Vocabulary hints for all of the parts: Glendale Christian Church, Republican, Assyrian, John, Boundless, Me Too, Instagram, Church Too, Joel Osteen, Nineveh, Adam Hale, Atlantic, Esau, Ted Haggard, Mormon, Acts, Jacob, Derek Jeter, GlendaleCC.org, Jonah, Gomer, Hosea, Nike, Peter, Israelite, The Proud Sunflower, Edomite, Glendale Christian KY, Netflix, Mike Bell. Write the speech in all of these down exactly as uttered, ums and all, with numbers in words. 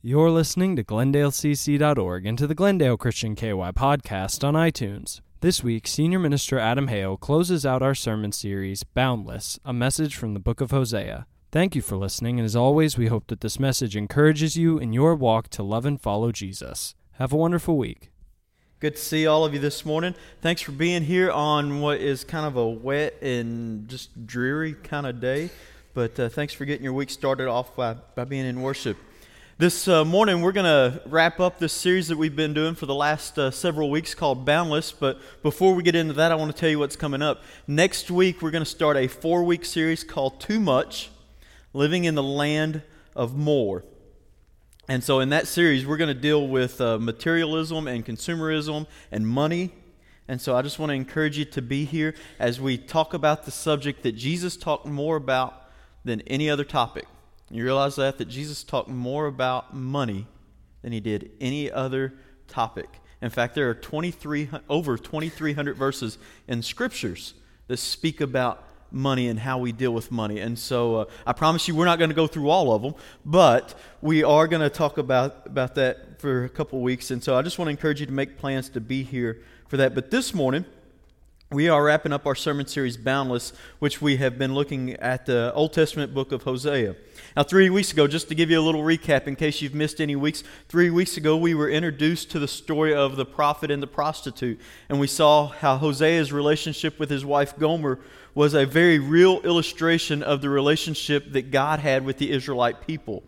You're listening to Glendale C C dot org and to the Glendale Christian K Y podcast on iTunes. This week, Senior Minister Adam Hale closes out our sermon series, Boundless, a message from the book of Hosea. Thank you for listening, and as always, we hope that this message encourages you in your walk to love and follow Jesus. Have a wonderful week. Good to see all of you this morning. Thanks for being here on what is kind of a wet and just dreary kind of day, but uh, thanks for getting your week started off by, by being in worship. This uh, morning, we're going to wrap up this series that we've been doing for the last uh, several weeks called Boundless, but before we get into that, I want to tell you what's coming up. Next week, we're going to start a four-week series called Too Much, Living in the Land of More. And so in that series, we're going to deal with uh, materialism and consumerism and money. And so I just want to encourage you to be here as we talk about the subject that Jesus talked more about than any other topic. You realize that, that Jesus talked more about money than he did any other topic. In fact, there are twenty-three over twenty-three hundred verses in scriptures that speak about money and how we deal with money. And so uh, I promise you we're not going to go through all of them, but we are going to talk about, about that for a couple weeks. And so I just want to encourage you to make plans to be here for that. But this morning, we are wrapping up our sermon series, Boundless, which we have been looking at the Old Testament book of Hosea. Now, three weeks ago, just to give you a little recap in case you've missed any weeks, three weeks ago we were introduced to the story of the prophet and the prostitute, and we saw how Hosea's relationship with his wife Gomer was a very real illustration of the relationship that God had with the Israelite people.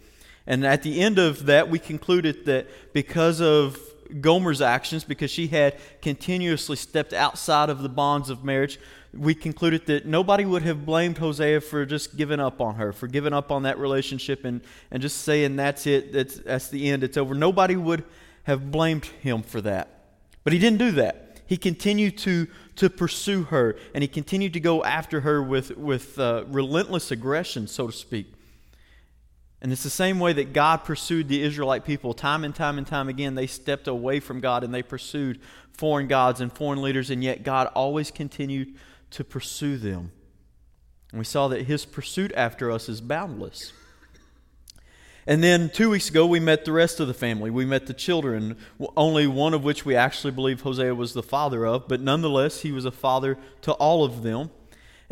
And at the end of that, we concluded that because of Gomer's actions, because she had continuously stepped outside of the bonds of marriage, we concluded that nobody would have blamed Hosea for just giving up on her, for giving up on that relationship and, and just saying that's it, that's, that's the end, it's over. Nobody would have blamed him for that. But he didn't do that. He continued to, to pursue her, and he continued to go after her with, with uh, relentless aggression, so to speak. And it's the same way that God pursued the Israelite people. Time and time and time again, they stepped away from God and they pursued foreign gods and foreign leaders, and yet God always continued to pursue them. And we saw that his pursuit after us is boundless. And then two weeks ago, we met the rest of the family. We met the children, only one of which we actually believe Hosea was the father of, but nonetheless, he was a father to all of them.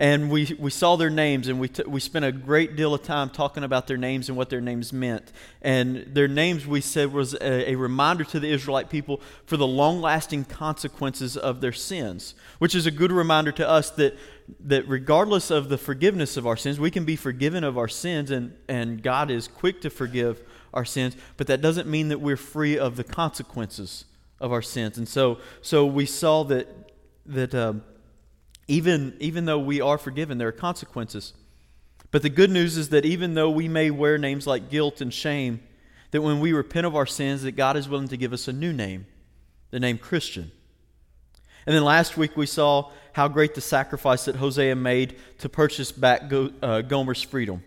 And we, we saw their names, and we t- we spent a great deal of time talking about their names and what their names meant. And their names, we said, was a, a reminder to the Israelite people for the long-lasting consequences of their sins, which is a good reminder to us that that regardless of the forgiveness of our sins, we can be forgiven of our sins, and, and God is quick to forgive our sins, but that doesn't mean that we're free of the consequences of our sins. And so so we saw that... that um, Even, even though we are forgiven, there are consequences. But the good news is that even though we may wear names like guilt and shame, that when we repent of our sins, that God is willing to give us a new name, the name Christian. And then last week we saw how great the sacrifice that Hosea made to purchase back Go, uh, Gomer's freedom.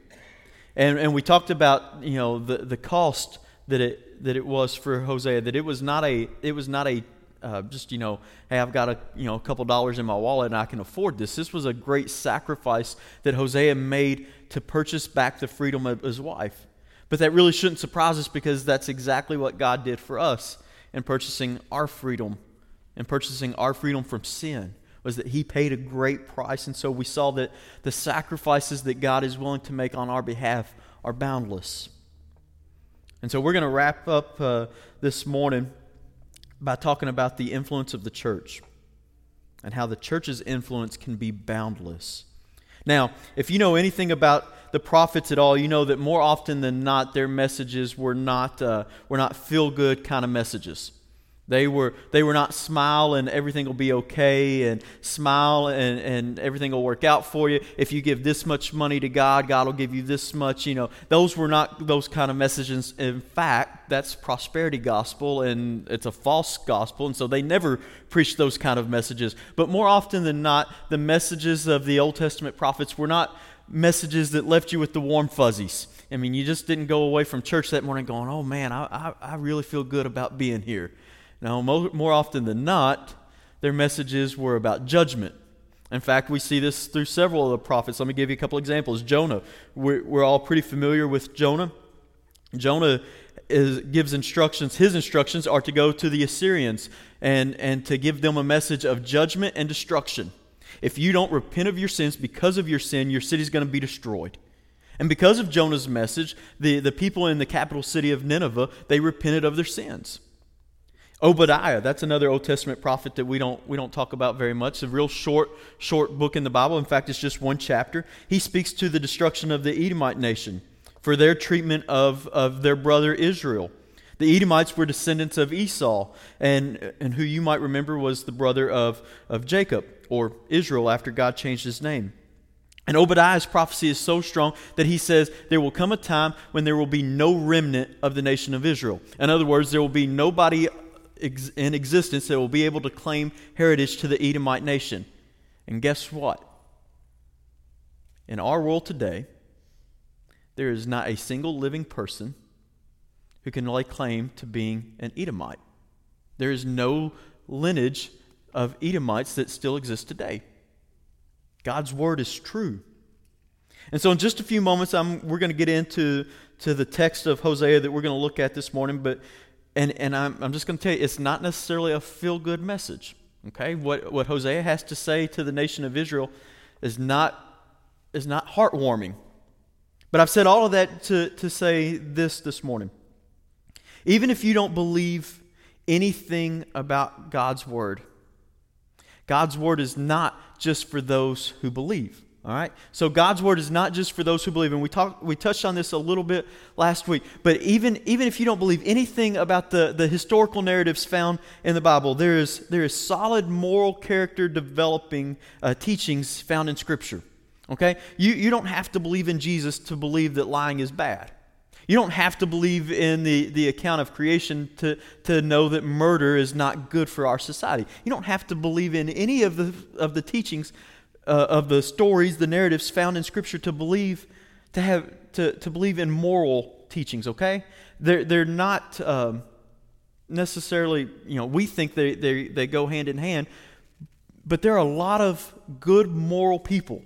And, and we talked about, you know, the, the cost that it, that it was for Hosea, that it was not a, it was not a, Uh, just, you know, hey, I've got a you know a couple dollars in my wallet and I can afford this. This was a great sacrifice that Hosea made to purchase back the freedom of his wife. But that really shouldn't surprise us, because that's exactly what God did for us in purchasing our freedom, and purchasing our freedom from sin, was that he paid a great price. And so we saw that the sacrifices that God is willing to make on our behalf are boundless. And so we're going to wrap up uh, this morning by talking about the influence of the church and how the church's influence can be boundless. Now, if you know anything about the prophets at all, you know that more often than not, their messages were not uh, were not feel-good kind of messages. They were they were not smile and everything will be okay, and smile and, and everything will work out for you. If you give this much money to God, God will give you this much. You know, those were not those kind of messages. In fact, that's prosperity gospel, and it's a false gospel, and so they never preached those kind of messages. But more often than not, the messages of the Old Testament prophets were not messages that left you with the warm fuzzies. I mean, you just didn't go away from church that morning going, oh man, I I, I really feel good about being here. Now, more often than not, their messages were about judgment. In fact, we see this through several of the prophets. Let me give you a couple examples. Jonah. We're, we're all pretty familiar with Jonah. Jonah is, gives instructions. His instructions are to go to the Assyrians and, and to give them a message of judgment and destruction. If you don't repent of your sins, because of your sin, your city's going to be destroyed. And because of Jonah's message, the, the people in the capital city of Nineveh, they repented of their sins. Obadiah, that's another Old Testament prophet that we don't we don't talk about very much. It's a real short, short book in the Bible. In fact, it's just one chapter. He speaks to the destruction of the Edomite nation for their treatment of, of their brother Israel. The Edomites were descendants of Esau, and, and who you might remember was the brother of, of Jacob, or Israel after God changed his name. And Obadiah's prophecy is so strong that he says there will come a time when there will be no remnant of the nation of Israel. In other words, there will be nobody ex- in existence that will be able to claim heritage to the Edomite nation. And guess what? In our world today, there is not a single living person who can lay claim to being an Edomite. There is no lineage of Edomites that still exists today. God's word is true. And so in just a few moments, I'm, we're going to get into to the text of Hosea that we're going to look at this morning. But and, and I'm, I'm just going to tell you, it's not necessarily a feel-good message. Okay, what, what Hosea has to say to the nation of Israel is not, is not heartwarming. But I've said all of that to, to say this this morning. Even if you don't believe anything about God's word, God's word is not just for those who believe, all right? So God's word is not just for those who believe, and we talked, we touched on this a little bit last week, but even, even if you don't believe anything about the, the historical narratives found in the Bible, there is, there is solid moral character developing uh, teachings found in Scripture, okay? You, you don't have to believe in Jesus to believe that lying is bad. You don't have to believe in the, the account of creation to, to know that murder is not good for our society. You don't have to believe in any of the of the teachings, uh, of the stories, the narratives found in Scripture to believe to have to, to believe in moral teachings. Okay, they're they're not um, necessarily, you know, we think they, they they go hand in hand, but there are a lot of good moral people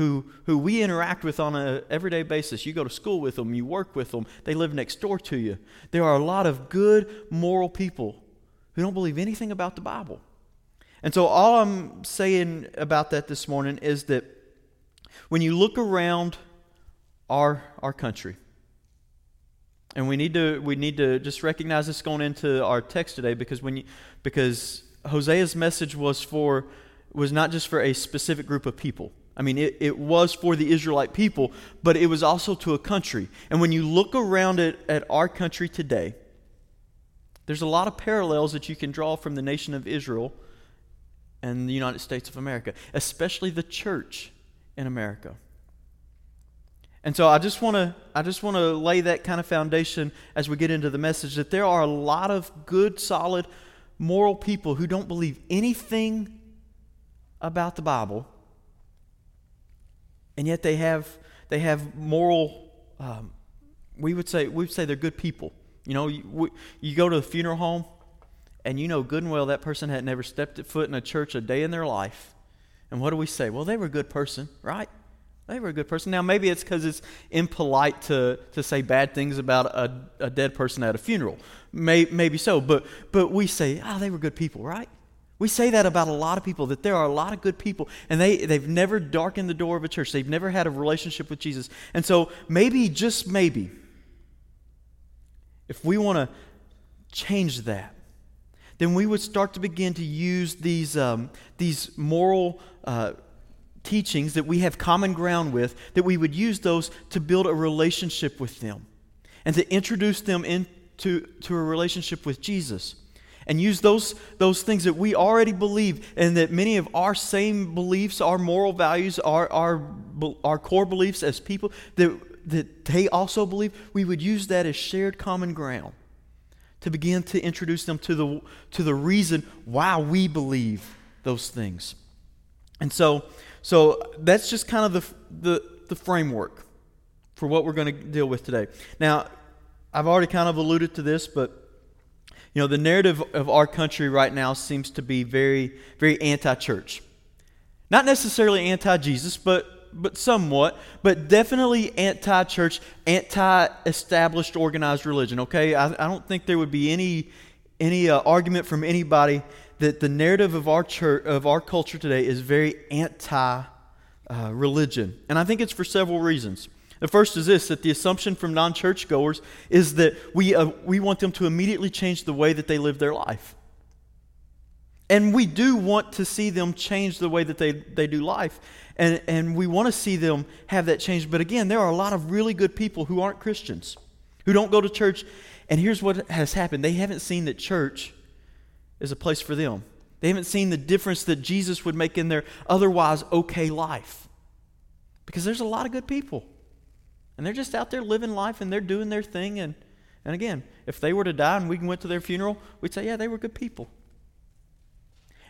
Who, who we interact with on an everyday basis. You go to school with them. You work with them. They live next door to you. There are a lot of good, moral people who don't believe anything about the Bible. And so all I'm saying about that this morning is that when you look around our our country, and we need to we need to just recognize this going into our text today, because when you, because Hosea's message was for was not just for a specific group of people. I mean, it, it was for the Israelite people, but it was also to a country. And when you look around at, at our country today, there's a lot of parallels that you can draw from the nation of Israel and the United States of America, especially the church in America. And so I just want to I just want to lay that kind of foundation as we get into the message, that there are a lot of good, solid, moral people who don't believe anything about the Bible, and yet they have they have moral. Um, we would say we would say they're good people. You know, you, we, you go to the funeral home, and you know good and well that person had never stepped foot in a church a day in their life. And what do we say? Well, they were a good person, right? They were a good person. Now maybe it's because it's impolite to to say bad things about a, a dead person at a funeral. May, maybe so, but but we say, oh, they were good people, right? We say that about a lot of people, that there are a lot of good people, and they, they've never darkened the door of a church. They've never had a relationship with Jesus. And so maybe, just maybe, if we want to change that, then we would start to begin to use these, um, these moral uh, teachings that we have common ground with, that we would use those to build a relationship with them and to introduce them into to a relationship with Jesus. And use those those things that we already believe, and that many of our same beliefs, our moral values, our our, our core beliefs as people, that, that they also believe, we would use that as shared common ground to begin to introduce them to the to the reason why we believe those things. And so so that's just kind of the the, the framework for what we're going to deal with today. Now, I've already kind of alluded to this, but you know, the narrative of our country right now seems to be very, very anti-church. Not necessarily anti-Jesus, but but somewhat, but definitely anti-church, anti-established organized religion, okay? I, I don't think there would be any any uh, argument from anybody that the narrative of our church, of our culture today is very anti-religion. Uh, and I think it's for several reasons. The first is this, that the assumption from non-churchgoers is that we uh, we want them to immediately change the way that they live their life. And we do want to see them change the way that they, they do life. And, and we want to see them have that change. But again, there are a lot of really good people who aren't Christians, who don't go to church. And here's what has happened. They haven't seen that church is a place for them. They haven't seen the difference that Jesus would make in their otherwise okay life. Because there's a lot of good people. And they're just out there living life and they're doing their thing. And, and again, if they were to die and we went to their funeral, we'd say, yeah, they were good people.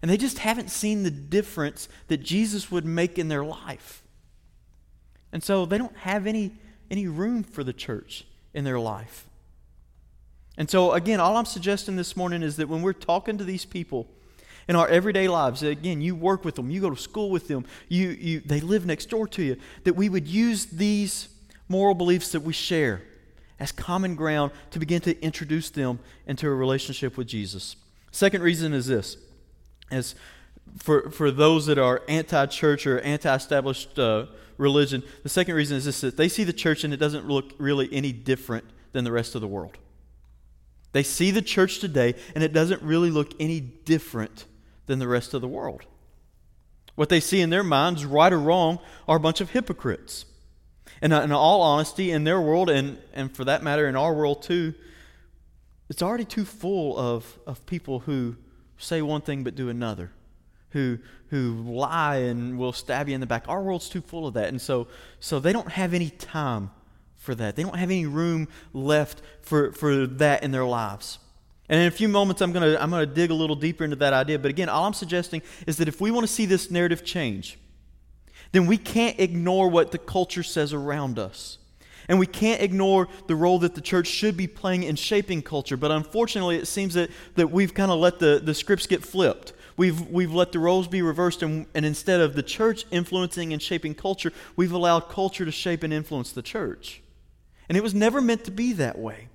And they just haven't seen the difference that Jesus would make in their life. And so they don't have any, any room for the church in their life. And so, again, all I'm suggesting this morning is that when we're talking to these people in our everyday lives, again, you work with them, you go to school with them, you, you they live next door to you, that we would use these moral beliefs that we share as common ground to begin to introduce them into a relationship with Jesus. Second reason is this. As for for those that are anti-church or anti-established uh, religion, the second reason is this, that they see the church and it doesn't look really any different than the rest of the world. They see the church today and it doesn't really look any different than the rest of the world. What they see in their minds, right or wrong, are a bunch of hypocrites. And in all honesty, in their world, and, and for that matter in our world too, it's already too full of, of people who say one thing but do another, who who lie and will stab you in the back. Our world's too full of that, and so so they don't have any time for that. They don't have any room left for, for that in their lives. And in a few moments, I'm gonna I'm gonna dig a little deeper into that idea. But again, all I'm suggesting is that if we want to see this narrative change, then we can't ignore what the culture says around us. And we can't ignore the role that the church should be playing in shaping culture. But unfortunately, it seems that, that we've kind of let the, the scripts get flipped. We've we've let the roles be reversed, and, and instead of the church influencing and shaping culture, we've allowed culture to shape and influence the church. And it was never meant to be that way.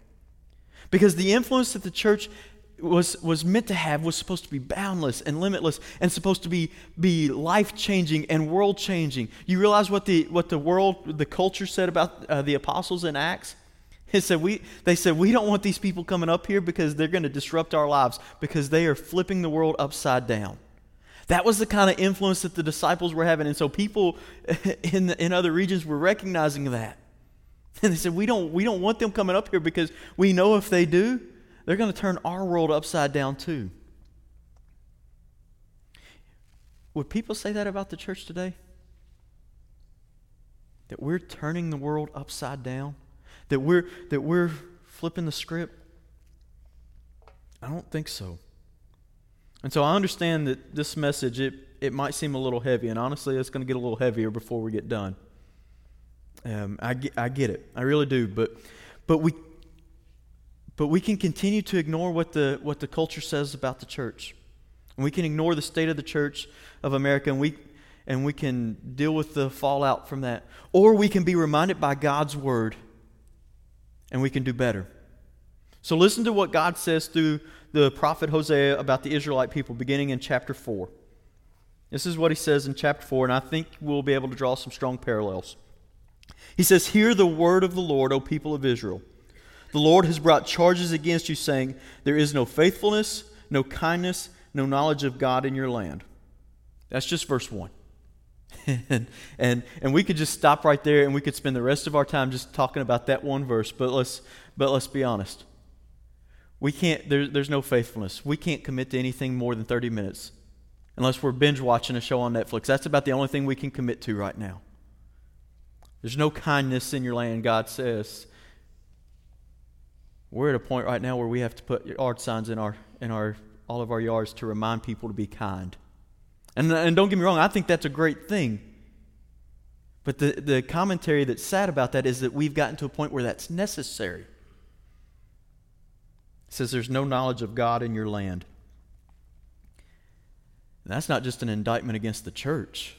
Because the influence that the church was was meant to have was supposed to be boundless and limitless and supposed to be be life-changing and world-changing. You realize what the what the world, the culture said about uh, the apostles in Acts? It said we they said we don't want these people coming up here because they're going to disrupt our lives because they are flipping the world upside down. That was the kind of influence that the disciples were having, and so people in the, in other regions were recognizing that. And they said we don't we don't want them coming up here because we know if they do, they're going to turn our world upside down too. Would people say that about the church today? That we're turning the world upside down? That we're that we're flipping the script? I don't think so. And so I understand that this message, it, it might seem a little heavy, and honestly, it's going to get a little heavier before we get done. Um, I get, I get it. I really do. But but we But we can continue to ignore what the what the culture says about the church. And we can ignore the state of the church of America, and we and we can deal with the fallout from that. Or we can be reminded by God's word, and we can do better. So listen to what God says through the prophet Hosea about the Israelite people, beginning in chapter four. This is what he says in chapter four, and I think we'll be able to draw some strong parallels. He says, "Hear the word of the Lord, O people of Israel. The Lord has brought charges against you, saying, there is no faithfulness, no kindness, no knowledge of God in your land." That's just verse one. and, and and we could just stop right there, and we could spend the rest of our time just talking about that one verse. But let's but let's be honest. We can't. There, there's no faithfulness. We can't commit to anything more than thirty minutes, unless we're binge watching a show on Netflix. That's about the only thing we can commit to right now. There's no kindness in your land, God says. We're at a point right now where we have to put yard signs in our in our all of our yards to remind people to be kind. And and don't get me wrong, I think that's a great thing. But the, the commentary that's sad about that is that we've gotten to a point where that's necessary. It says there's no knowledge of God in your land. And that's not just an indictment against the church.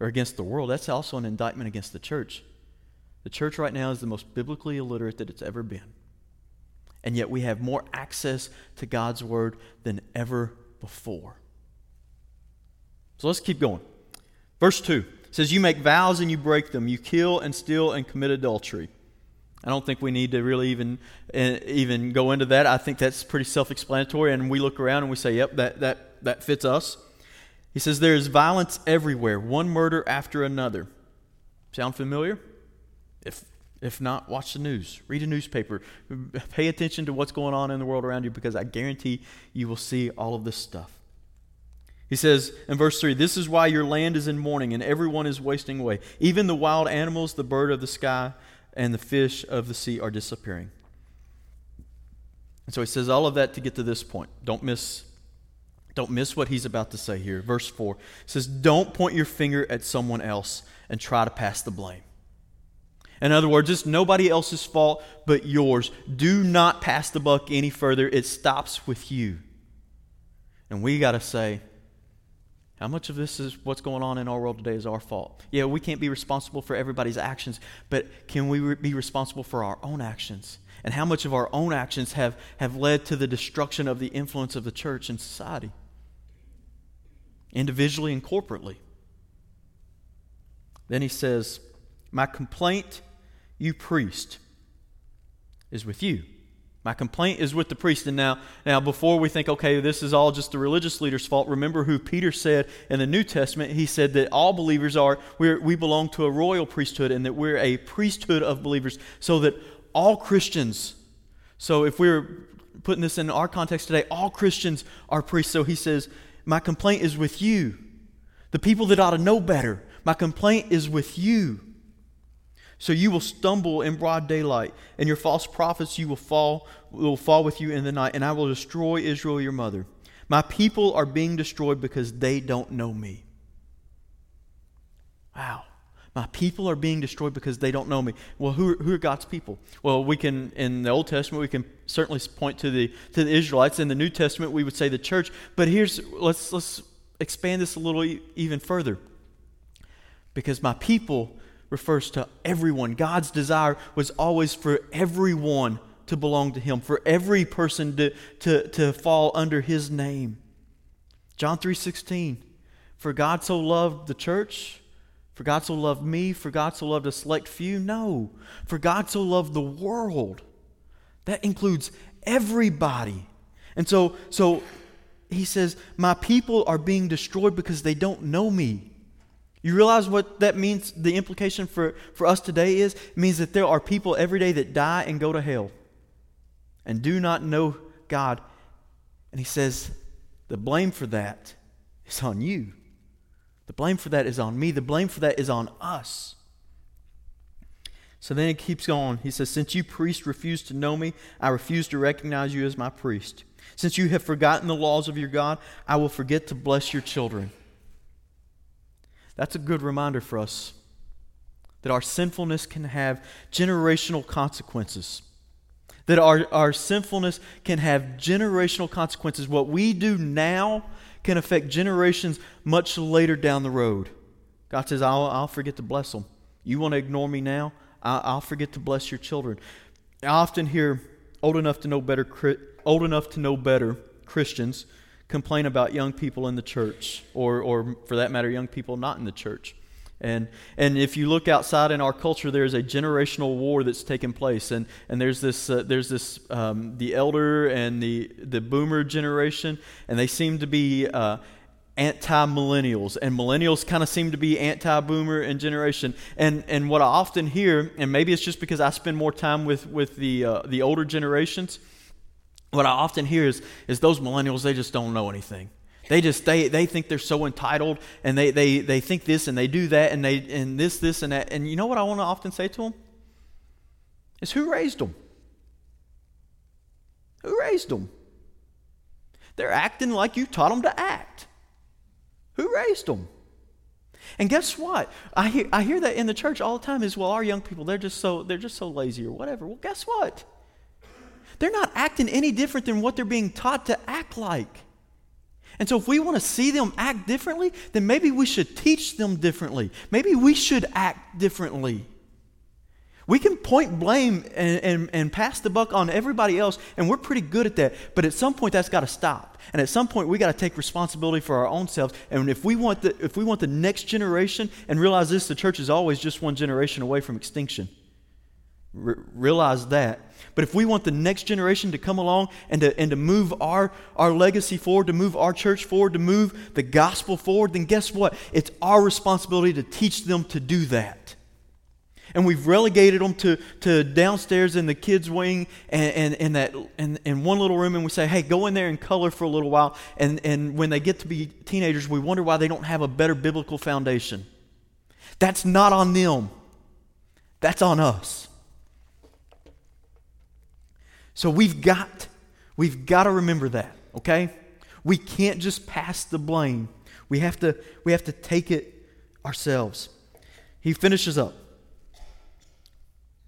or against the world, that's also an indictment against the church. The church right now is the most biblically illiterate that it's ever been. And yet we have more access to God's word than ever before. So let's keep going. Verse two says, you make vows and you break them. You kill and steal and commit adultery. I don't think we need to really even uh, even go into that. I think that's pretty self-explanatory. And we look around and we say, yep, that that that fits us. He says there is violence everywhere, one murder after another. Sound familiar? If if not, watch the news. Read a newspaper. Pay attention to what's going on in the world around you, because I guarantee you will see all of this stuff. He says in verse three, this is why your land is in mourning and everyone is wasting away. Even the wild animals, the bird of the sky, and the fish of the sea are disappearing. And so he says all of that to get to this point. Don't miss, don't miss what he's about to say here. Verse four says, don't point your finger at someone else and try to pass the blame. In other words, it's nobody else's fault but yours. Do not pass the buck any further. It stops with you. And we got to say, how much of this is what's going on in our world today is our fault? Yeah, we can't be responsible for everybody's actions, but can we re- be responsible for our own actions? And how much of our own actions have, have led to the destruction of the influence of the church and society, individually and corporately? Then he says, my complaint, you priest, is with you. My complaint is with the priest. And now, now before we think, okay, this is all just the religious leader's fault, remember who Peter said in the New Testament. He said that all believers are, we're, we belong to a royal priesthood, and that we're a priesthood of believers, so that all Christians, so if we're putting this in our context today, all Christians are priests. So he says, my complaint is with you, the people that ought to know better. My complaint is with you. So you will stumble in broad daylight, and your false prophets you will fall will fall with you in the night, and I will destroy Israel your mother. My people are being destroyed because they don't know me. Wow. My people are being destroyed because they don't know me. Well, who are, who are God's people? Well, we can, in the Old Testament, we can certainly point to the to the Israelites. In the New Testament, we would say the church. But here's let's let's expand this a little e- even further. Because my people refers to everyone. God's desire was always for everyone to belong to Him, for every person to, to, to fall under His name. John three sixteen, for God so loved the church, for God so loved me, for God so loved a select few. No, for God so loved the world. That includes everybody. And so, so He says, my people are being destroyed because they don't know me. You realize what that means? The implication for, for us today is, it means that there are people every day that die and go to hell and do not know God. And he says, the blame for that is on you. The blame for that is on me. The blame for that is on us. So then it keeps going. He says, since you priests refuse to know me, I refuse to recognize you as my priest. Since you have forgotten the laws of your God, I will forget to bless your children. That's a good reminder for us that our sinfulness can have generational consequences. That our, our sinfulness can have generational consequences. What we do now can affect generations much later down the road. God says, I'll, I'll forget to bless them. You want to ignore me now? I'll, I'll forget to bless your children. I often hear old enough to know better, old enough to know better Christians complain about young people in the church, or or for that matter, young people not in the church. And and if you look outside in our culture, there's a generational war that's taking place, and and there's this uh, there's this um, the elder and the the boomer generation, and they seem to be uh, anti-millennials, and millennials kind of seem to be anti-boomer and generation. And and what I often hear, and maybe it's just because I spend more time with with the uh, the older generations. What I often hear is, is those millennials, they just don't know anything. They just they they think they're so entitled, and they they they think this and they do that and they and this this and that. And you know what I want to often say to them is, who raised them? Who raised them? They're acting like you taught them to act. Who raised them? And guess what? I hear I hear that in the church all the time is, well, our young people, they're just so they're just so lazy or whatever. Well, guess what? They're not acting any different than what they're being taught to act like. And so if we want to see them act differently, then maybe we should teach them differently. Maybe we should act differently. We can point blame and, and, and pass the buck on everybody else, and we're pretty good at that. But at some point, that's got to stop. And at some point, we got to take responsibility for our own selves. And if we want the if we want the next generation, and realize this, the church is always just one generation away from extinction. R- realize that. But if we want the next generation to come along and to and to move our our legacy forward, to move our church forward, to move the gospel forward, then guess what? It's our responsibility to teach them to do that. And we've relegated them to, to downstairs in the kids' wing and, and, and that and, and one little room, and we say, hey, go in there and color for a little while. And, and when they get to be teenagers, we wonder why they don't have a better biblical foundation. That's not on them. That's on us. So we've got, we've got to remember that, okay? We can't just pass the blame. We have to, we have to take it ourselves. He finishes up.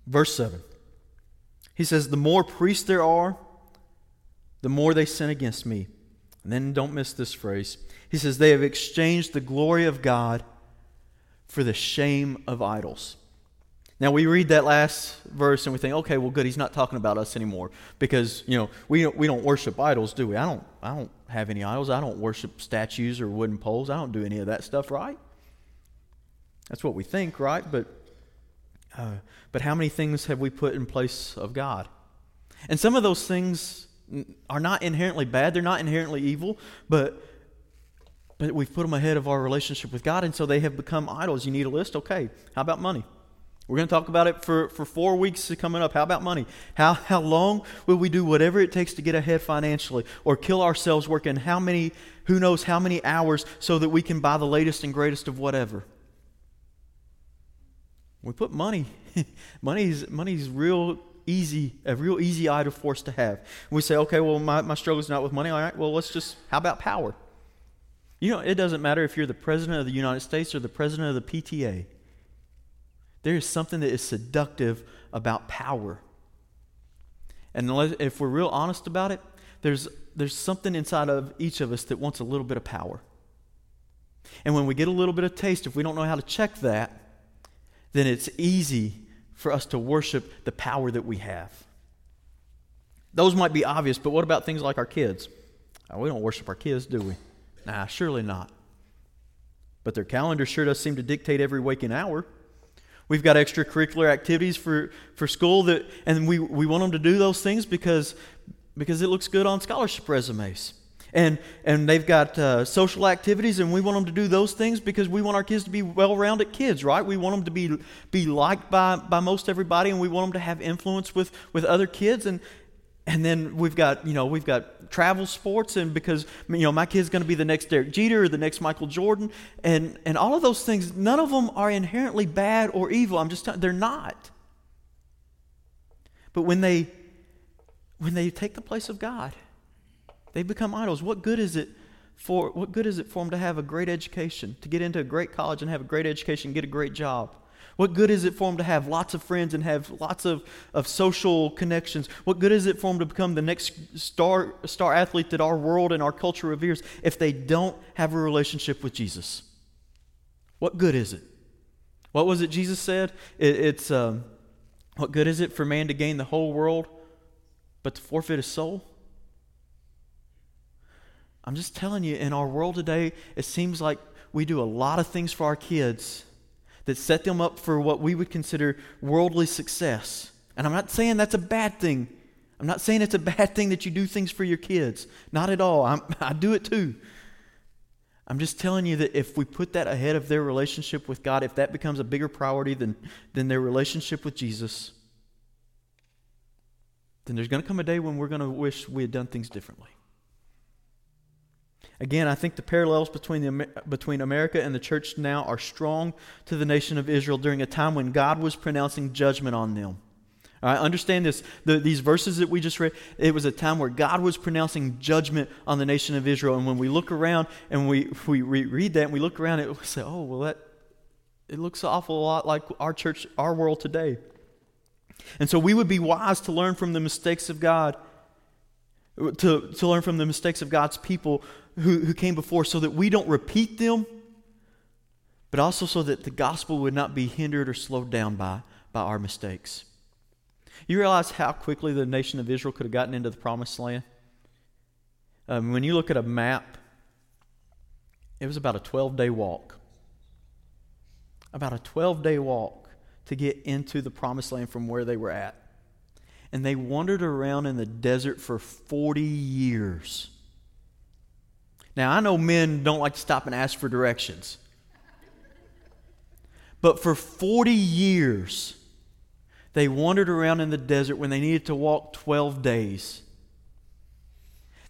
Verse seven, he says, the more priests there are, the more they sin against me. And then don't miss this phrase. He says, they have exchanged the glory of God for the shame of idols. Now, we read that last verse and we think, okay, well, good, he's not talking about us anymore because, you know, we don't, we don't worship idols, do we? I don't, I don't have any idols. I don't worship statues or wooden poles. I don't do any of that stuff, right? That's what we think, right? But Uh, but how many things have we put in place of God? And some of those things are not inherently bad. They're not inherently evil, but but we've put them ahead of our relationship with God, and so they have become idols. You need a list? Okay. How about money? We're going to talk about it for, for four weeks coming up. How about money? How how long will we do whatever it takes to get ahead financially or kill ourselves working how many, who knows how many hours so that we can buy the latest and greatest of whatever? We put money. money's money's real easy, a real easy idol for us to have. And we say, okay, well, my, my struggle's not with money. All right, well, let's just, how about power? You know, it doesn't matter if you're the president of the United States or the president of the P T A. There is something that is seductive about power. And if we're real honest about it, there's there's something inside of each of us that wants a little bit of power. And when we get a little bit of taste, if we don't know how to check that, then it's easy for us to worship the power that we have. Those might be obvious, but what about things like our kids? Oh, we don't worship our kids, do we? Nah, surely not. But their calendar sure does seem to dictate every waking hour. We've got extracurricular activities for, for school, that, and we, we want them to do those things because, because it looks good on scholarship resumes. And and they've got uh, social activities, and we want them to do those things because we want our kids to be well-rounded kids, right? We want them to be be liked by, by most everybody, and we want them to have influence with, with other kids. And and then we've got you know we've got travel sports, and because you know my kid's going to be the next Derek Jeter or the next Michael Jordan, and and all of those things. None of them are inherently bad or evil. I'm just t- they're not. But when they when they take the place of God, they become idols. What good is it for what good is it for them to have a great education, to get into a great college and have a great education, get a great job? What good is it for them to have lots of friends and have lots of, of social connections? What good is it for them to become the next star star athlete that our world and our culture reveres if they don't have a relationship with Jesus? What good is it? What was it Jesus said? It, it's um, what good is it for man to gain the whole world but to forfeit his soul? I'm just telling you, in our world today, it seems like we do a lot of things for our kids that set them up for what we would consider worldly success. And I'm not saying that's a bad thing. I'm not saying it's a bad thing that you do things for your kids. Not at all. I'm, I do it too. I'm just telling you that if we put that ahead of their relationship with God, if that becomes a bigger priority than, than their relationship with Jesus, then there's going to come a day when we're going to wish we had done things differently. Again, I think the parallels between the, between America and the church now are strong to the nation of Israel during a time when God was pronouncing judgment on them. All right, understand this. The, these verses that we just read, it was a time where God was pronouncing judgment on the nation of Israel. And when we look around and we, we read that and we look around, it say, oh, well, that it looks an awful lot like our church, our world today. And so we would be wise to learn from the mistakes of God, to, to learn from the mistakes of God's people who, who came before, so that we don't repeat them, but also so that the gospel would not be hindered or slowed down by, by our mistakes. You realize how quickly the nation of Israel could have gotten into the promised land? Um, when you look at a map, it was about a twelve-day walk. About a twelve-day walk to get into the promised land from where they were at. And they wandered around in the desert for forty years. Now, I know men don't like to stop and ask for directions. But for forty years, they wandered around in the desert when they needed to walk twelve days.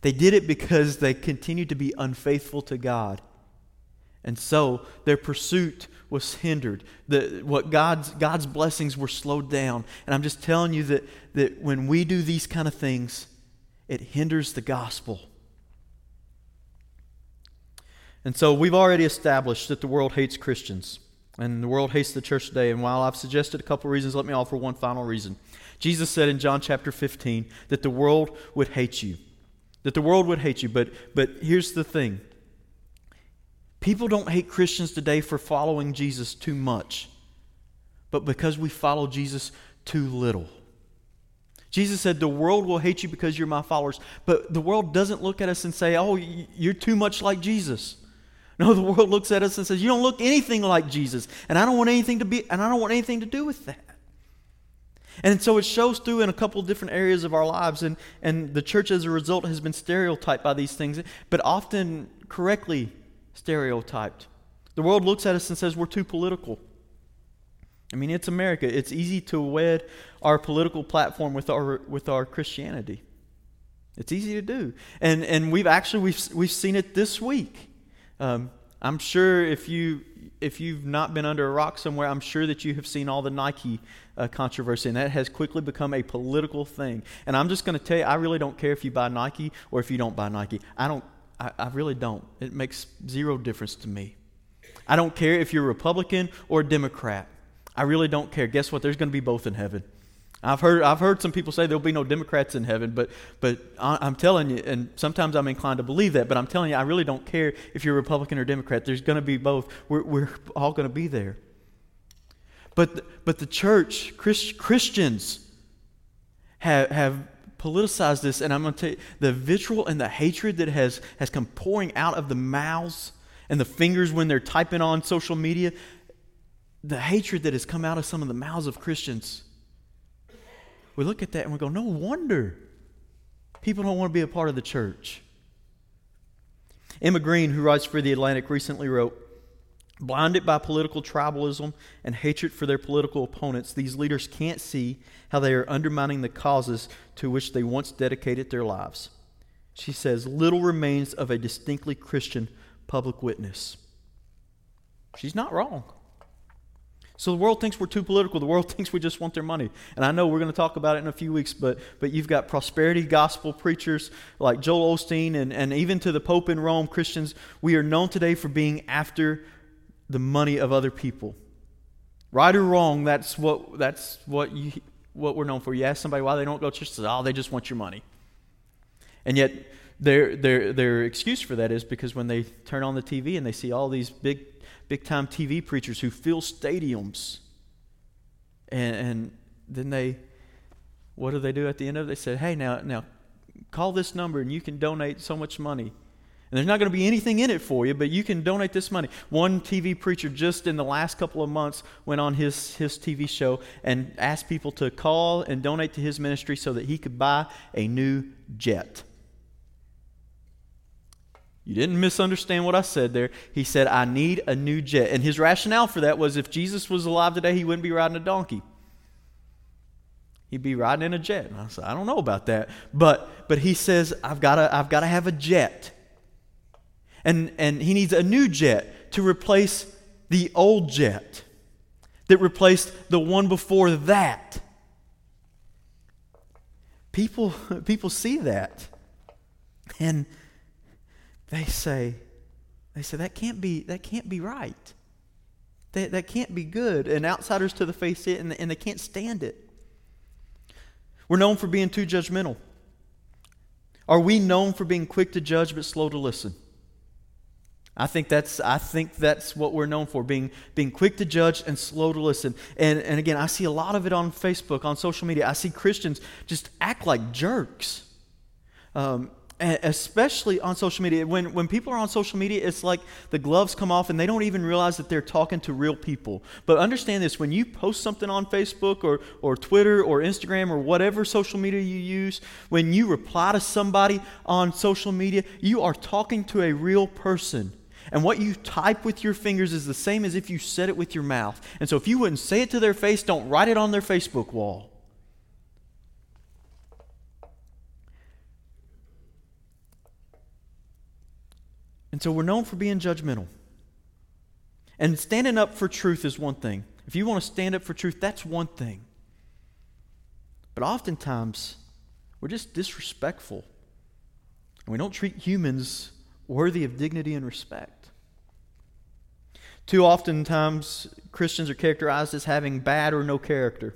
They did it because they continued to be unfaithful to God. And so their pursuit was hindered. The, what God's, God's blessings were slowed down. And I'm just telling you that, that when we do these kind of things, it hinders the gospel. And so we've already established that the world hates Christians. And the world hates the church today. And while I've suggested a couple reasons, let me offer one final reason. Jesus said in John chapter fifteen that the world would hate you. That the world would hate you. But, but here's the thing. People don't hate Christians today for following Jesus too much, but because we follow Jesus too little. Jesus said, the world will hate you because you're my followers, but the world doesn't look at us and say, oh, you're too much like Jesus. No, the world looks at us and says, you don't look anything like Jesus, and I don't want anything to be, and I don't want anything to do with that. And so it shows through in a couple different areas of our lives, and, and the church as a result has been stereotyped by these things, but often correctly stereotyped. The world looks at us and says we're too political. I mean, it's America. It's easy to wed our political platform with our with our Christianity. It's easy to do, and and we've actually we've we've seen it this week. Um, I'm sure if you if you've not been under a rock somewhere, I'm sure that you have seen all the Nike uh, controversy, and that has quickly become a political thing. And I'm just going to tell you, I really don't care if you buy Nike or if you don't buy Nike. I don't. I really don't. It makes zero difference to me. I don't care if you're a Republican or a Democrat. I really don't care. Guess what? There's going to be both in heaven. I've heard I've heard some people say there'll be no Democrats in heaven, but but I'm telling you, and sometimes I'm inclined to believe that, but I'm telling you, I really don't care if you're a Republican or Democrat. There's going to be both. We're we're all going to be there. But the, but the church, Christ, Christians, have have. politicize this, and I'm going to tell you, the vitriol and the hatred that has, has come pouring out of the mouths and the fingers when they're typing on social media, the hatred that has come out of some of the mouths of Christians, we look at that and we go, no wonder people don't want to be a part of the church. Emma Green, who writes for The Atlantic, recently wrote, blinded by political tribalism and hatred for their political opponents, these leaders can't see how they are undermining the causes to which they once dedicated their lives. She says, little remains of a distinctly Christian public witness. She's not wrong. So the world thinks we're too political. The world thinks we just want their money. And I know we're going to talk about it in a few weeks, but but you've got prosperity gospel preachers like Joel Osteen and, and even to the Pope in Rome, Christians, we are known today for being after the money of other people. Right or wrong, that's what that's what you what we're known for. You ask somebody why they don't go to church, says, oh, they just want your money. And yet their their their excuse for that is because when they turn on the T V and they see all these big big time T V preachers who fill stadiums, and, and then they what do they do at the end of it? They said, hey, now now call this number and you can donate so much money. And there's not going to be anything in it for you, but you can donate this money. One T V preacher just in the last couple of months went on his, his T V show and asked people to call and donate to his ministry so that he could buy a new jet. You didn't misunderstand what I said there. He said, I need a new jet. And his rationale for that was if Jesus was alive today, he wouldn't be riding a donkey. He'd be riding in a jet. And I said, I don't know about that. But but he says, I've got to I've got to have a jet. And and he needs a new jet to replace the old jet that replaced the one before that. People people see that, and they say they say that can't be that can't be right. That that can't be good. And outsiders to the faith see it, and and they can't stand it. We're known for being too judgmental. Are we known for being quick to judge but slow to listen? I think that's I think that's what we're known for, being being quick to judge and slow to listen. And and again, I see a lot of it on Facebook, on social media. I see Christians just act like jerks, um, especially on social media. When when people are on social media, it's like the gloves come off and they don't even realize that they're talking to real people. But understand this: when you post something on Facebook or or Twitter or Instagram or whatever social media you use, when you reply to somebody on social media, you are talking to a real person. And what you type with your fingers is the same as if you said it with your mouth. And so if you wouldn't say it to their face, don't write it on their Facebook wall. And so we're known for being judgmental. And standing up for truth is one thing. If you want to stand up for truth, that's one thing. But oftentimes, we're just disrespectful. And we don't treat humans worthy of dignity and respect. Too oftentimes, Christians are characterized as having bad or no character.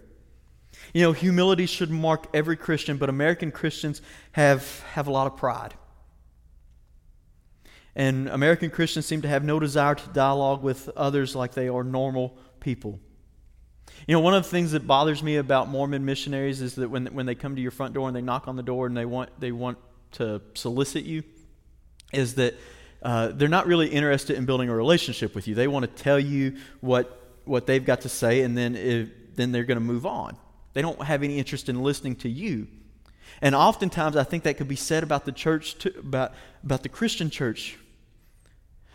You know, humility should mark every Christian, but American Christians have, have a lot of pride. And American Christians seem to have no desire to dialogue with others like they are normal people. You know, one of the things that bothers me about Mormon missionaries is that when when they come to your front door and they knock on the door and they want they want to solicit you, is that uh, they're not really interested in building a relationship with you. They want to tell you what what they've got to say, and then if, then they're going to move on. They don't have any interest in listening to you. And oftentimes, I think that could be said about the church, too, about about the Christian church.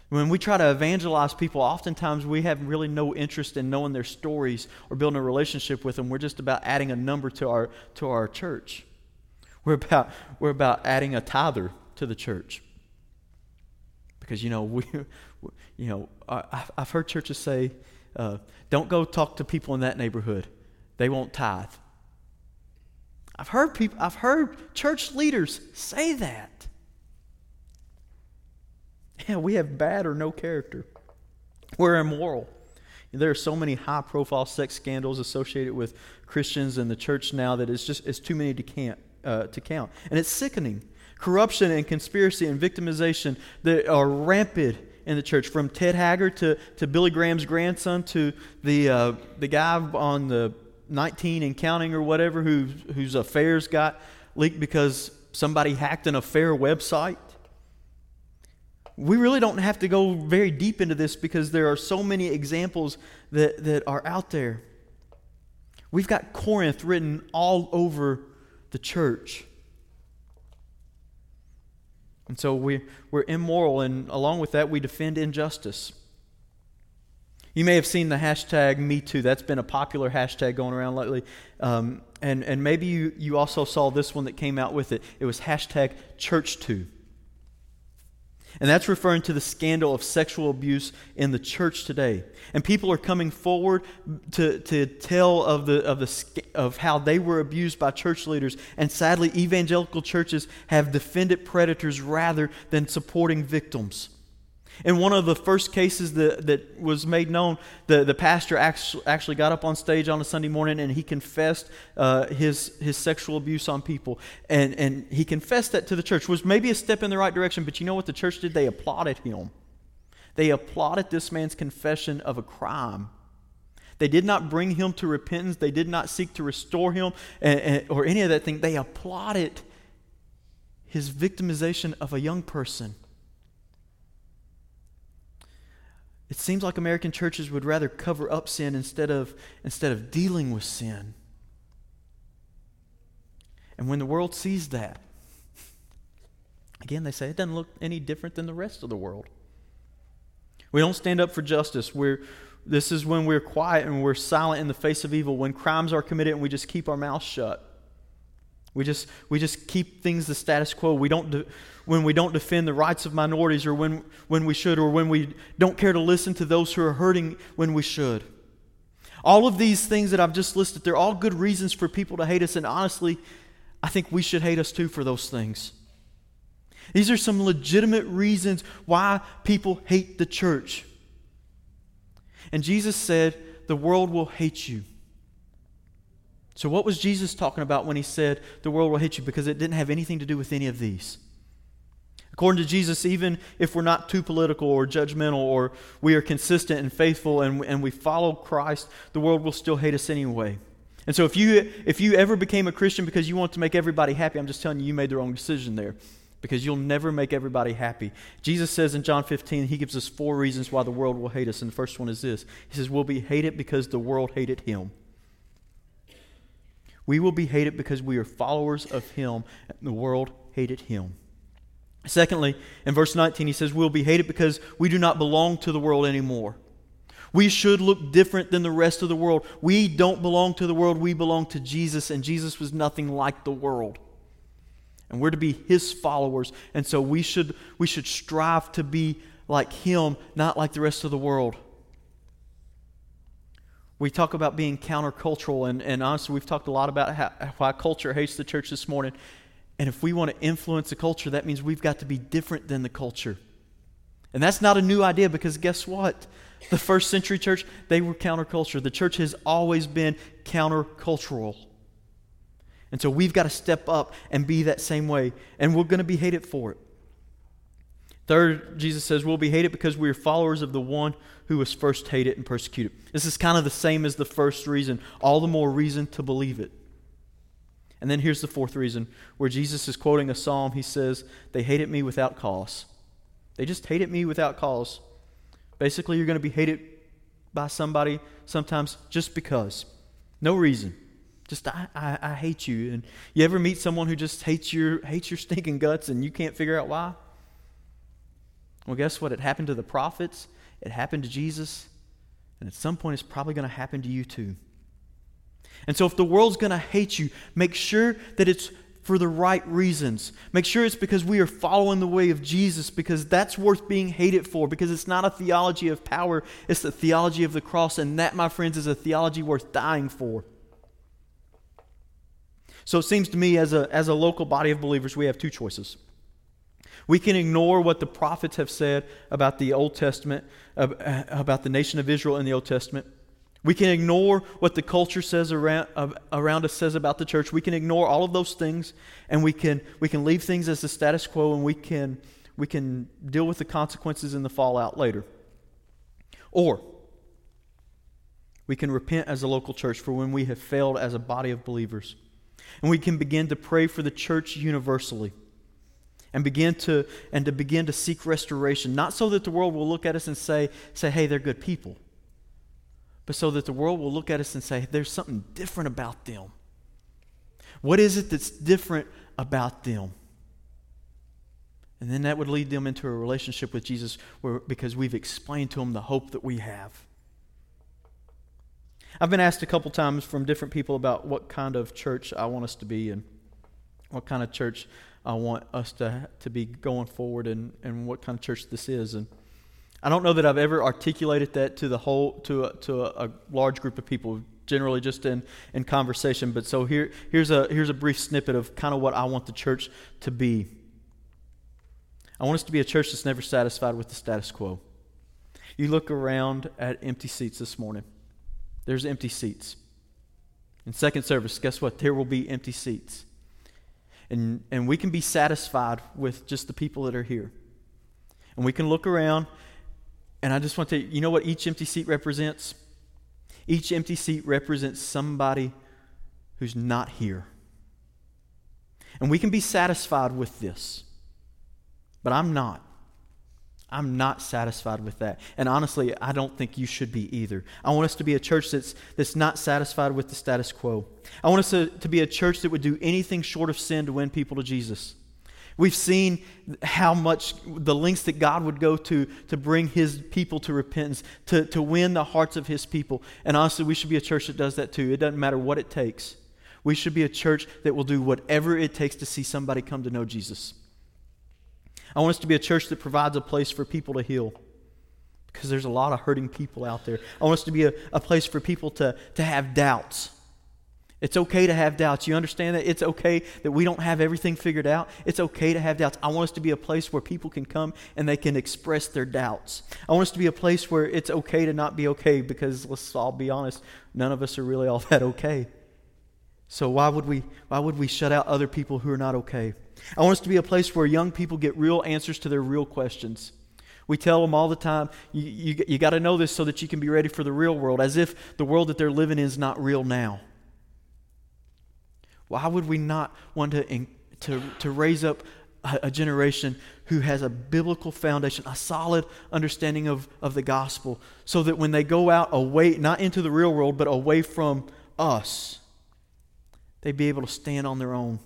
When we try to evangelize people, oftentimes we have really no interest in knowing their stories or building a relationship with them. We're just about adding a number to our to our church. We're about we're about adding a tither to the church. Because, you know, we, you know, I've heard churches say, uh, don't go talk to people in that neighborhood. They won't tithe. I've heard people, I've heard church leaders say that. Yeah, we have bad or no character. We're immoral. There are so many high-profile sex scandals associated with Christians and the church now that it's just it's too many to can't, uh, to count. And it's sickening. Corruption and conspiracy and victimization that are rampant in the church, from Ted Haggard to, to Billy Graham's grandson to the uh, the guy on the nineteen and counting or whatever who, whose affairs got leaked because somebody hacked an affair website. We really don't have to go very deep into this because there are so many examples that, that are out there. We've got Corinth written all over the church. And so we, we're immoral, and along with that, we defend injustice. You may have seen the hashtag Me Too. That's been a popular hashtag going around lately. Um, and, and maybe you, you also saw this one that came out with it. It was hashtag Church Too. And that's referring to the scandal of sexual abuse in the church today. And people are coming forward to, to tell of the of the of how they were abused by church leaders. And sadly, evangelical churches have defended predators rather than supporting victims. In one of the first cases that, that was made known, the, the pastor actually, actually got up on stage on a Sunday morning and he confessed uh, his his sexual abuse on people. And, and he confessed that to the church, was maybe a step in the right direction, but you know what the church did? They applauded him. They applauded this man's confession of a crime. They did not bring him to repentance. They did not seek to restore him and, and, or any of that thing. They applauded his victimization of a young person. It seems like American churches would rather cover up sin instead of instead of dealing with sin. And when the world sees that, again, they say it doesn't look any different than the rest of the world. We don't stand up for justice. We're this is when we're quiet and we're silent in the face of evil, when crimes are committed and we just keep our mouths shut. We just we just keep things the status quo. We don't de- when we don't defend the rights of minorities, or when when we should, or when we don't care to listen to those who are hurting when we should. All of these things that I've just listed, they're all good reasons for people to hate us, and honestly, I think we should hate us too for those things. These are some legitimate reasons why people hate the church. And Jesus said, "The world will hate you." So what was Jesus talking about when he said the world will hate you? Because it didn't have anything to do with any of these. According to Jesus, even if we're not too political or judgmental, or we are consistent and faithful and, and we follow Christ, the world will still hate us anyway. And so if you if you ever became a Christian because you want to make everybody happy, I'm just telling you, you made the wrong decision there, because you'll never make everybody happy. Jesus says in John fifteen, he gives us four reasons why the world will hate us. And the first one is this. He says, we'll be hated because the world hated him. We will be hated because we are followers of him, and the world hated him. Secondly, in verse nineteen, he says, we'll be hated because we do not belong to the world anymore. We should look different than the rest of the world. We don't belong to the world. We belong to Jesus, and Jesus was nothing like the world. And we're to be his followers, and so we should, we should strive to be like him, not like the rest of the world. We talk about being countercultural, and, and honestly, we've talked a lot about how, why culture hates the church this morning. And if we want to influence the culture, that means we've got to be different than the culture. And that's not a new idea, because guess what? The first century church, they were counterculture. The church has always been countercultural. And so we've got to step up and be that same way, and we're going to be hated for it. Third, Jesus says we'll be hated because we are followers of the one who was first hated and persecuted. This is kind of the same as the first reason, all the more reason to believe it. And then here's the fourth reason, where Jesus is quoting a psalm. He says, they hated me without cause. They just hated me without cause. Basically, you're going to be hated by somebody sometimes just because. No reason. Just, I, I, I hate you. And you ever meet someone who just hates your, hates your stinking guts and you can't figure out why? Well, guess what? It happened to the prophets. It happened to Jesus. And at some point, it's probably going to happen to you too. And so if the world's going to hate you, make sure that it's for the right reasons. Make sure it's because we are following the way of Jesus, because that's worth being hated for, because it's not a theology of power, it's the theology of the cross, and that, my friends, is a theology worth dying for. So it seems to me, as a, as a local body of believers, we have two choices. We can ignore what the prophets have said about the Old Testament, about the nation of Israel in the Old Testament. We can ignore what the culture says around, uh, around us says about the church. We can ignore all of those things, and we can we can leave things as the status quo, and we can we can deal with the consequences and the fallout later. Or we can repent as a local church for when we have failed as a body of believers, and we can begin to pray for the church universally, and begin to and to begin to seek restoration, not so that the world will look at us and say say, "Hey, they're good people," but so that the world will look at us and say, there's something different about them. What is it that's different about them? And then that would lead them into a relationship with Jesus, where, because we've explained to them the hope that we have. I've been asked a couple times from different people about what kind of church I want us to be, and what kind of church I want us to, to be going forward, and, and what kind of church this is. And I don't know that I've ever articulated that to the whole to a, to a, a large group of people, generally just in, in conversation. But so here here's a here's a brief snippet of kind of what I want the church to be. I want us to be a church that's never satisfied with the status quo. You look around at empty seats this morning. There's empty seats. In second service, guess what? There will be empty seats. And and we can be satisfied with just the people that are here. And we can look around. And I just want to tell you, you know what each empty seat represents? Each empty seat represents somebody who's not here. And we can be satisfied with this. But I'm not. I'm not satisfied with that. And honestly, I don't think you should be either. I want us to be a church that's that's not satisfied with the status quo. I want us to, to be a church that would do anything short of sin to win people to Jesus. We've seen how much the lengths that God would go to to bring his people to repentance, to, to win the hearts of his people. And honestly, we should be a church that does that too. It doesn't matter what it takes. We should be a church that will do whatever it takes to see somebody come to know Jesus. I want us to be a church that provides a place for people to heal, because there's a lot of hurting people out there. I want us to be a, a place for people to, to have doubts. It's okay to have doubts. You understand that? It's okay that we don't have everything figured out. It's okay to have doubts. I want us to be a place where people can come and they can express their doubts. I want us to be a place where it's okay to not be okay, because let's all be honest, none of us are really all that okay. So why would we why would we shut out other people who are not okay? I want us to be a place where young people get real answers to their real questions. We tell them all the time, you, you, you got to know this so that you can be ready for the real world, as if the world that they're living in is not real now. Why would we not want to to, to raise up a, a generation who has a biblical foundation, a solid understanding of, of the gospel, so that when they go out away, not into the real world, but away from us, they'd be able to stand on their own.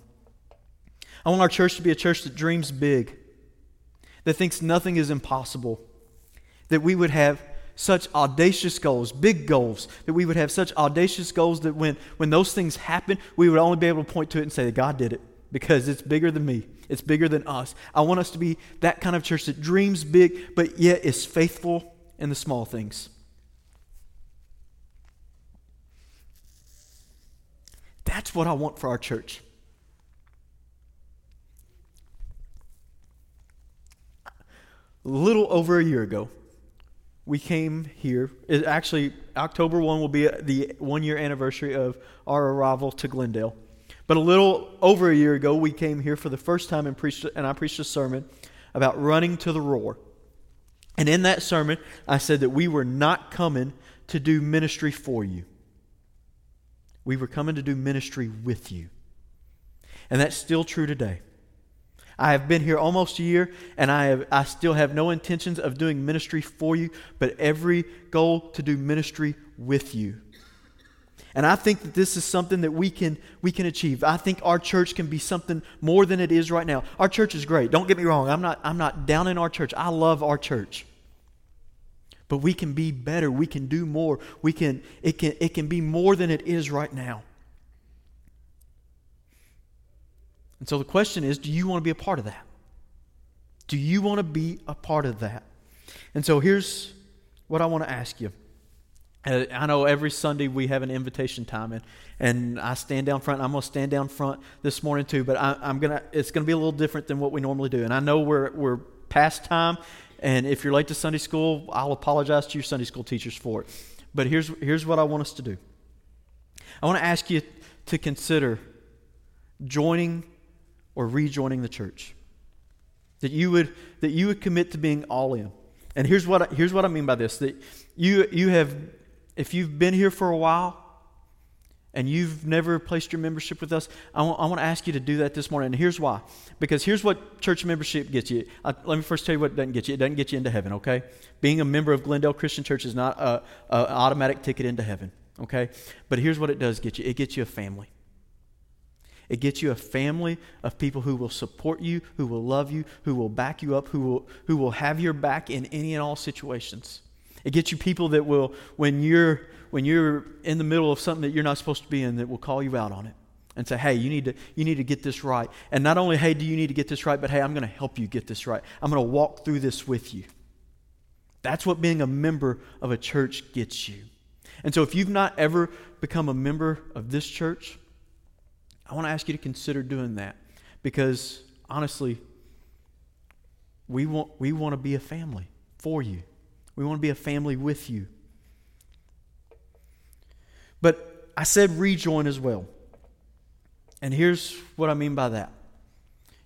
I want our church to be a church that dreams big, that thinks nothing is impossible, that we would have such audacious goals, big goals, that we would have such audacious goals that when, when those things happen, we would only be able to point to it and say that God did it because it's bigger than me. It's bigger than us. I want us to be that kind of church that dreams big, but yet is faithful in the small things. That's what I want for our church. A little over a year ago, we came here. It actually, October first will be the one-year anniversary of our arrival to Glendale. But a little over a year ago, we came here for the first time and preached, and I preached a sermon about running to the roar. And in that sermon, I said that we were not coming to do ministry for you. We were coming to do ministry with you. And that's still true today. I have been here almost a year, and I have, I still have no intentions of doing ministry for you, but every goal to do ministry with you. And I think that this is something that we can we can achieve. I think our church can be something more than it is right now. Our church is great. Don't get me wrong. I'm not I'm not down in our church. I love our church. But we can be better. We can do more. We can it can it can be more than it is right now. And so the question is, do you want to be a part of that? Do you want to be a part of that? And so here's what I want to ask you. Uh, I know every Sunday we have an invitation time, and, and I stand down front. And I'm going to stand down front this morning too, but I, I'm gonna. It's going to be a little different than what we normally do. And I know we're we're past time, and if you're late to Sunday school, I'll apologize to your Sunday school teachers for it. But here's here's what I want us to do. I want to ask you to consider joining or rejoining the church, that you would that you would commit to being all in. And here's what I, here's what I mean by this: that you you have, if you've been here for a while, and you've never placed your membership with us, I want, I want to ask you to do that this morning. And here's why: because here's what church membership gets you. I, let me first tell you what it doesn't get you. It doesn't get you into heaven. Okay, being a member of Glendale Christian Church is not a, a automatic ticket into heaven. Okay, but here's what it does get you: it gets you a family. It gets you a family of people who will support you, who will love you, who will back you up, who will who will have your back in any and all situations. It gets you people that will, when you're when you're in the middle of something that you're not supposed to be in, that will call you out on it and say, "Hey, you need to you need to get this right." And not only, "Hey, do you need to get this right?" but, "Hey, I'm going to help you get this right. I'm going to walk through this with you." That's what being a member of a church gets you. And so, if you've not ever become a member of this church, I want to ask you to consider doing that, because honestly, we want we want to be a family for you. We want to be a family with you. But I said rejoin as well. And here's what I mean by that.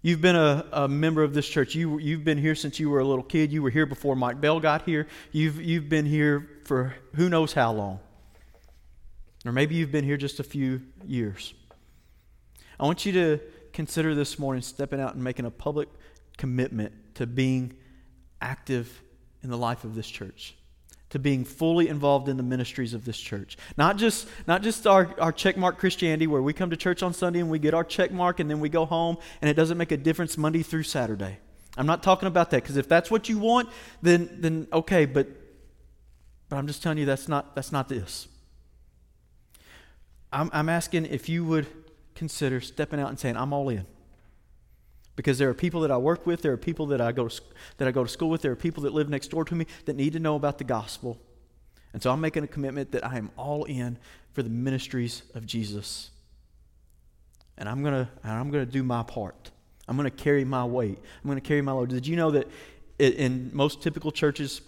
You've been a, a member of this church. You, you've been here since you were a little kid. You were here before Mike Bell got here. You've, you've been here for who knows how long. Or maybe you've been here just a few years. I want you to consider this morning stepping out and making a public commitment to being active in the life of this church, to being fully involved in the ministries of this church. Not just not just our, our checkmark Christianity where we come to church on Sunday and we get our checkmark and then we go home and it doesn't make a difference Monday through Saturday. I'm not talking about that, because if that's what you want, then then okay, but but I'm just telling you that's not that's not this. I'm I'm asking if you would consider stepping out and saying, "I'm all in," because there are people that I work with, there are people that I go to, that I go to school with, there are people that live next door to me that need to know about the gospel, and so I'm making a commitment that I am all in for the ministries of Jesus, and I'm gonna and I'm gonna do my part. I'm gonna carry my weight. I'm gonna carry my load. Did you know that in most typical churches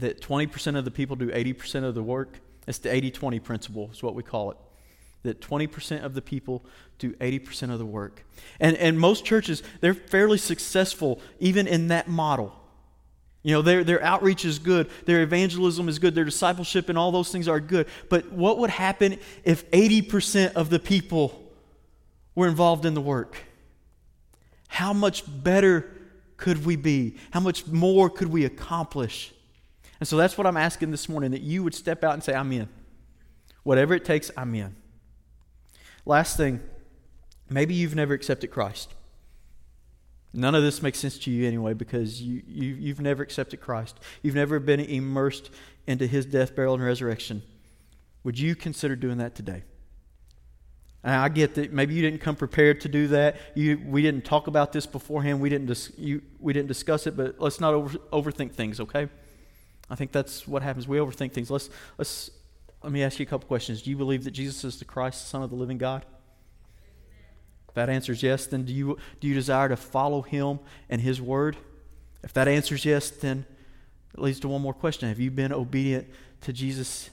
that twenty percent of the people do eighty percent of the work? It's the eighty-twenty principle, is what we call it. that twenty percent of the people do eighty percent of the work. And and most churches, they're fairly successful even in that model. You know, their their outreach is good, their evangelism is good, their discipleship and all those things are good. But what would happen if eighty percent of the people were involved in the work? How much better could we be? How much more could we accomplish? And so that's what I'm asking this morning, that you would step out and say, I'm in. Whatever it takes, I'm in. Last thing, maybe you've never accepted Christ. None of this makes sense to you anyway, because you, you, you've never accepted Christ. You've never been immersed into His death, burial, and resurrection. Would you consider doing that today? And I get that maybe you didn't come prepared to do that. You, we didn't talk about this beforehand. We didn't dis, you, we didn't discuss it, but let's not over, overthink things, okay? I think that's what happens. We overthink things. Let's let's let me ask you a couple questions. Do you believe that Jesus is the Christ, the Son of the living God? If that answers yes, then do you do you desire to follow Him and His word? If that answers yes, then it leads to one more question. Have you been obedient to Jesus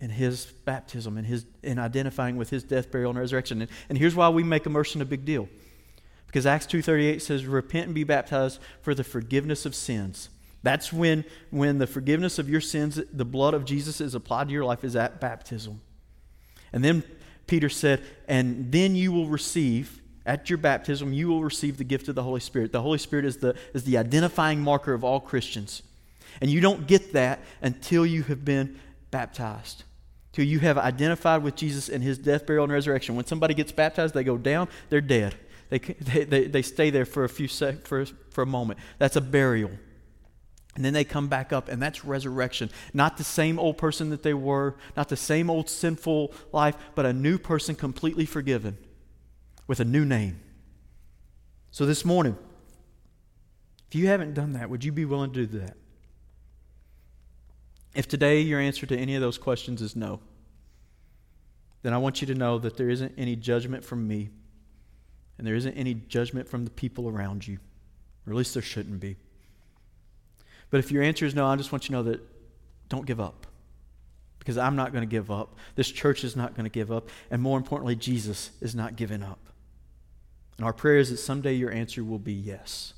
in His baptism and His in identifying with His death, burial, and resurrection? And, and here's why we make immersion a big deal. Because Acts two thirty-eight says, repent and be baptized for the forgiveness of sins. That's when when the forgiveness of your sins, the blood of Jesus is applied to your life, is at baptism. And then Peter said, and then you will receive, at your baptism, you will receive the gift of the Holy Spirit. The Holy Spirit is the, is the identifying marker of all Christians. And you don't get that until you have been baptized, until you have identified with Jesus and His death, burial, and resurrection. When somebody gets baptized, they go down, they're dead. They they, they, they stay there for a few sec, for, for a moment. That's a burial. And then they come back up, and that's resurrection. Not the same old person that they were, not the same old sinful life, but a new person completely forgiven with a new name. So this morning, if you haven't done that, would you be willing to do that? If today your answer to any of those questions is no, then I want you to know that there isn't any judgment from me, and there isn't any judgment from the people around you, or at least there shouldn't be. But if your answer is no, I just want you to know that don't give up, because I'm not going to give up. This church is not going to give up. And more importantly, Jesus is not giving up. And our prayer is that someday your answer will be yes.